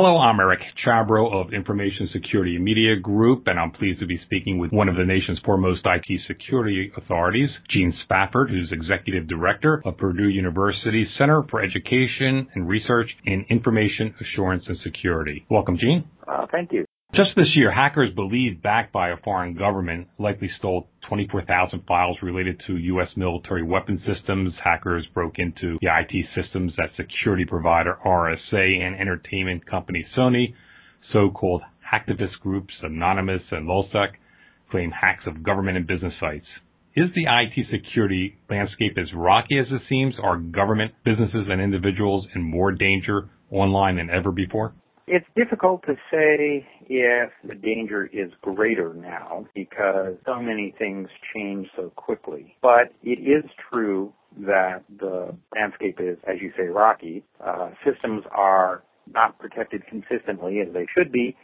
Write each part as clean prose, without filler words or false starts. Hello, I'm Eric Chabro of Information Security Media Group, and I'm pleased to be speaking with one of the nation's foremost IT security authorities, Gene Spafford, who's Executive Director of Purdue University Center for Education and Research in Information Assurance and Security. Welcome, Gene. Thank you. Just this year, hackers believed backed by a foreign government likely stole 24,000 files related to U.S. military weapon systems. Hackers broke into the IT systems at security provider RSA and entertainment company Sony. So-called hacktivist groups Anonymous and LulzSec claim hacks of government and business sites. Is the IT security landscape as rocky as it seems? Are government, businesses, and individuals in more danger online than ever before? It's difficult to say if the danger is greater now because so many things change so quickly. But it is true that the landscape is, as you say, rocky. Systems are not protected consistently as they should be,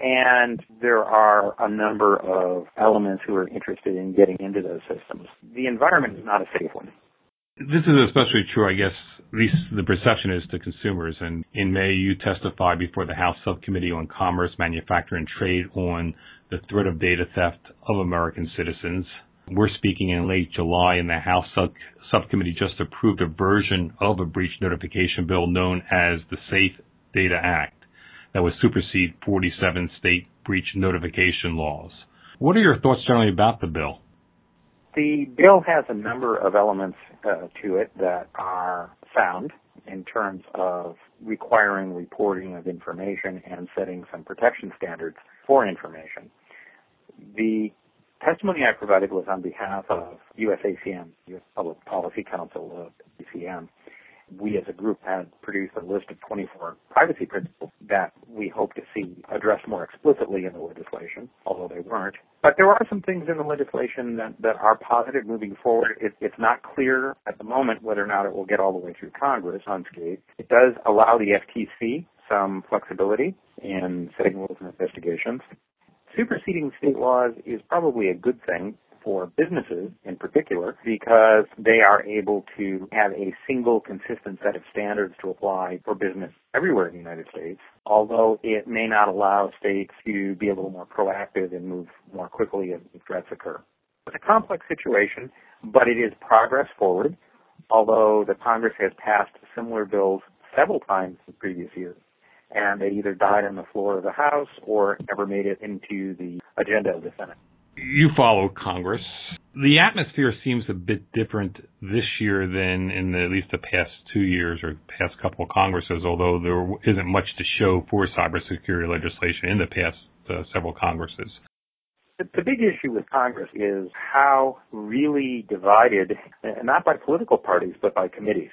and there are a number of elements who are interested in getting into those systems. The environment is not a safe one. This is especially true, I guess, at least the perception is to consumers. And in May, you testified before the House Subcommittee on Commerce, Manufacture, and Trade on the threat of data theft of American citizens. We're speaking in late July, and the House Subcommittee just approved a version of a breach notification bill known as the Safe Data Act that would supersede 47 state breach notification laws. What are your thoughts generally about the bill? The bill has a number of elements to it that are sound in terms of requiring reporting of information and setting some protection standards for information. The testimony I provided was on behalf of USACM, U.S. Public Policy Council of USACM. We as a group had produced a list of 24 privacy principles that we hope to see addressed more explicitly in the legislation, although they weren't. But there are some things in the legislation that are positive moving forward. It's not clear at the moment whether or not it will get all the way through Congress unscathed. It does allow the FTC some flexibility in setting rules and investigations. Superseding state laws is probably a good thing for businesses in particular, because they are able to have a single consistent set of standards to apply for business everywhere in the United States, although it may not allow states to be a little more proactive and move more quickly as threats occur. It's a complex situation, but it is progress forward, although the Congress has passed similar bills several times in previous years, and they either died on the floor of the House or never made it into the agenda of the Senate. You follow Congress. The atmosphere seems a bit different this year than in at least the past 2 years or past couple of Congresses, although there isn't much to show for cybersecurity legislation in the past several Congresses. The big issue with Congress is how really divided, not by political parties, but by committees,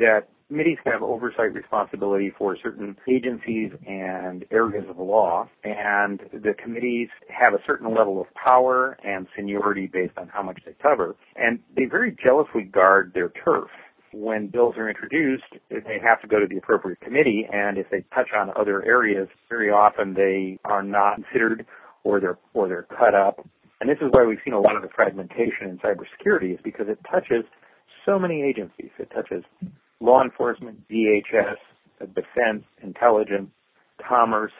that committees have oversight responsibility for certain agencies and areas of law, and the committees have a certain level of power and seniority based on how much they cover, and they very jealously guard their turf. When bills are introduced, they have to go to the appropriate committee, and if they touch on other areas, very often they are not considered or they're cut up. And this is why we've seen a lot of the fragmentation in cybersecurity, is because it touches so many agencies. It touches law enforcement, DHS, defense, intelligence, commerce,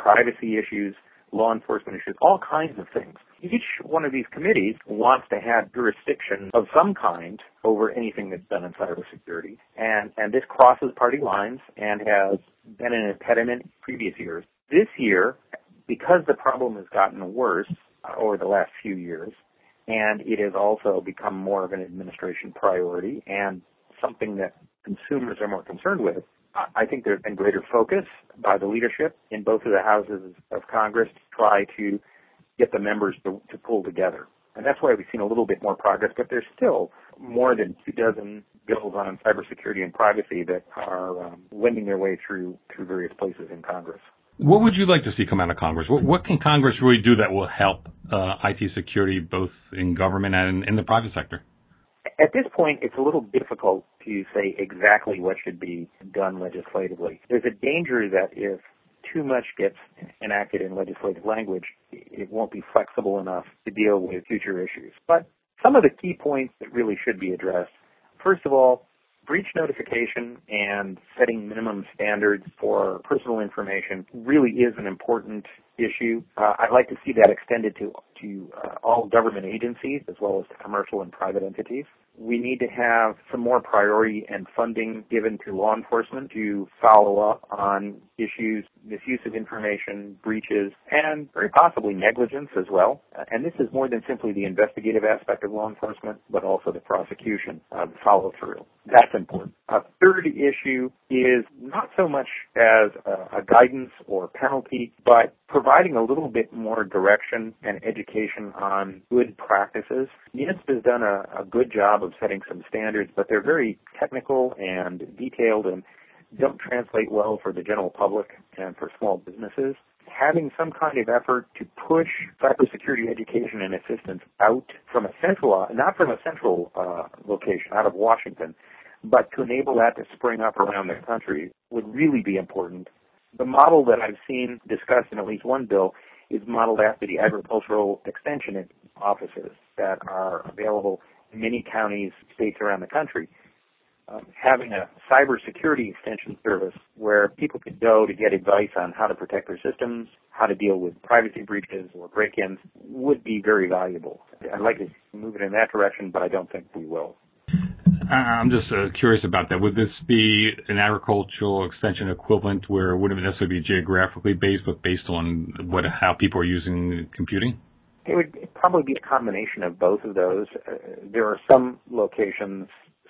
privacy issues, law enforcement issues, all kinds of things. Each one of these committees wants to have jurisdiction of some kind over anything that's done in cybersecurity. And this crosses party lines and has been an impediment in previous years. This year, because the problem has gotten worse over the last few years, and it has also become more of an administration priority and something that consumers are more concerned with, I think there's been greater focus by the leadership in both of the houses of Congress to try to get the members to pull together. And that's why we've seen a little bit more progress, but there's still more than 24 bills on cybersecurity and privacy that are wending their way through various places in Congress. What would you like to see come out of Congress? What can Congress really do that will help IT security both in government and in the private sector? At this point, it's a little difficult to say exactly what should be done legislatively. There's a danger that if too much gets enacted in legislative language, it won't be flexible enough to deal with future issues. But some of the key points that really should be addressed, first of all, breach notification and setting minimum standards for personal information really is an important issue. I'd like to see that extended to all government agencies as well as to commercial and private entities. We need to have some more priority and funding given to law enforcement to follow up on issues, misuse of information, breaches, and very possibly negligence as well. And this is more than simply the investigative aspect of law enforcement, but also the prosecution, the follow-through. That's important. A third issue is not so much as a guidance or penalty, but providing a little bit more direction and education on good practices. NIST has done a good job of setting some standards, but they're very technical and detailed and don't translate well for the general public and for small businesses. Having some kind of effort to push cybersecurity education and assistance out from a central, not from a central location, out of Washington, but to enable that to spring up around the country would really be important. The model that I've seen discussed in at least one bill is modeled after the agricultural extension offices that are available in many counties, states around the country. Having a cybersecurity extension service where people could go to get advice on how to protect their systems, how to deal with privacy breaches or break-ins would be very valuable. I'd like to move it in that direction, but I don't think we will. I'm just curious about that. Would this be an agricultural extension equivalent where it wouldn't necessarily be geographically based, but based on how people are using computing? It would probably be a combination of both of those. There are some locations,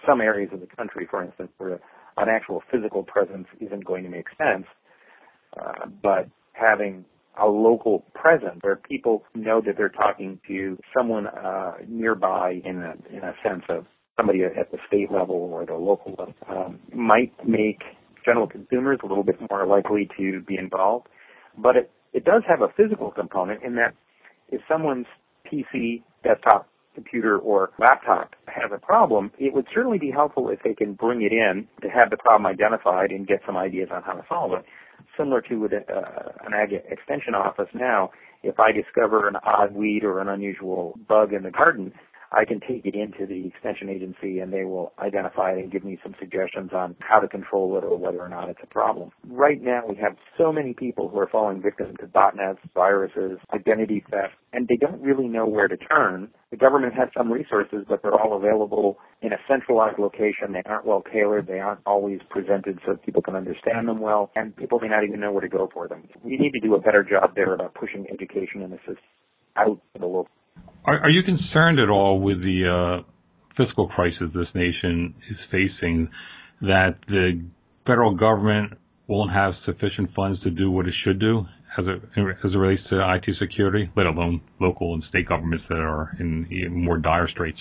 some areas of the country, for instance, where an actual physical presence isn't going to make sense, but having a local presence where people know that they're talking to someone nearby in a sense of somebody at the state level or the local level might make general consumers a little bit more likely to be involved. But it does have a physical component in that if someone's PC, desktop, computer, or laptop has a problem, it would certainly be helpful if they can bring it in to have the problem identified and get some ideas on how to solve it. Similar to with an ag extension office now, if I discover an odd weed or an unusual bug in the garden, I can take it into the extension agency and they will identify it and give me some suggestions on how to control it or whether or not it's a problem. Right now we have so many people who are falling victim to botnets, viruses, identity theft, and they don't really know where to turn. The government has some resources, but they're all available in a centralized location. They aren't well tailored. They aren't always presented so people can understand them well, and people may not even know where to go for them. We need to do a better job there about pushing education and assistance out to the local. Are you concerned at all with the fiscal crisis this nation is facing, that the federal government won't have sufficient funds to do what it should do as it relates to IT security, let alone local and state governments that are in even more dire straits?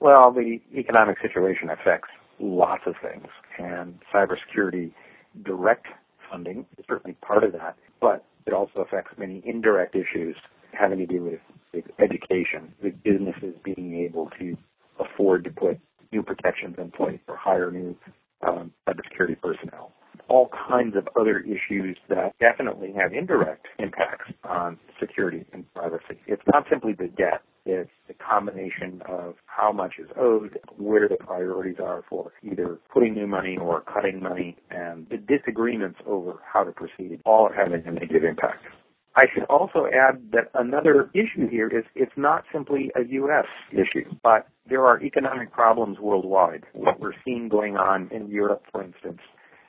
Well, the economic situation affects lots of things, and cybersecurity direct funding is certainly part of that, but it also affects many indirect issues having to do with education, with businesses being able to afford to put new protections in place or hire new cybersecurity personnel. All kinds of other issues that definitely have indirect impacts on security and privacy. It's not simply the debt. It's the combination of how much is owed, where the priorities are for either putting new money or cutting money, and the disagreements over how to proceed all are having a negative impact. I should also add that another issue here is it's not simply a U.S. issue, but there are economic problems worldwide. What we're seeing going on in Europe, for instance,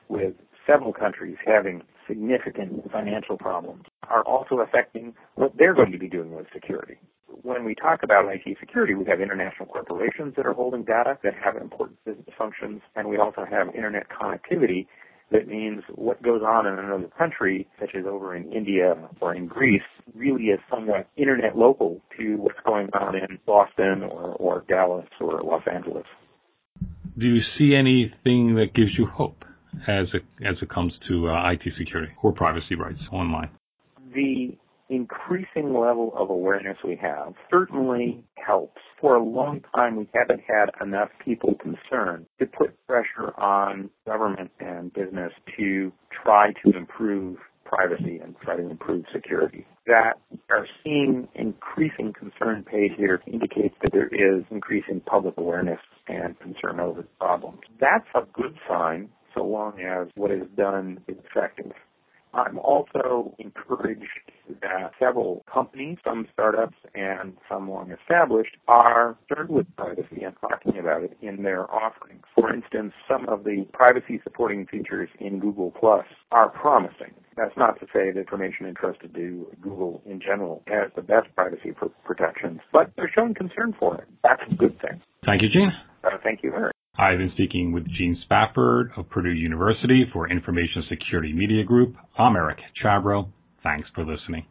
with several countries having significant financial problems are also affecting what they're going to be doing with security. When we talk about IT security, we have international corporations that are holding data that have important business functions, and we also have internet connectivity. That means what goes on in another country, such as over in India or in Greece, really is somewhat internet local to what's going on in Boston or Dallas or Los Angeles. Do you see anything that gives you hope as it comes to IT security or privacy rights online? The increasing level of awareness we have certainly helps. For a long time, we haven't had enough people concerned to put pressure on government and business to try to improve privacy and try to improve security. That our seeing increasing concern page here indicates that there is increasing public awareness and concern over the problems. That's a good sign so long as what is done is effective. I'm also encouraged that several companies, some startups and some long established, are concerned with privacy and talking about it in their offerings. For instance, some of the privacy supporting features in Google Plus are promising. That's not to say that information entrusted to Google in general has the best privacy protections, but they're showing concern for it. That's a good thing. Thank you, Gene. Thank you, Eric. I've been speaking with Gene Spafford of Purdue University for Information Security Media Group. I'm Eric Chabro. Thanks for listening.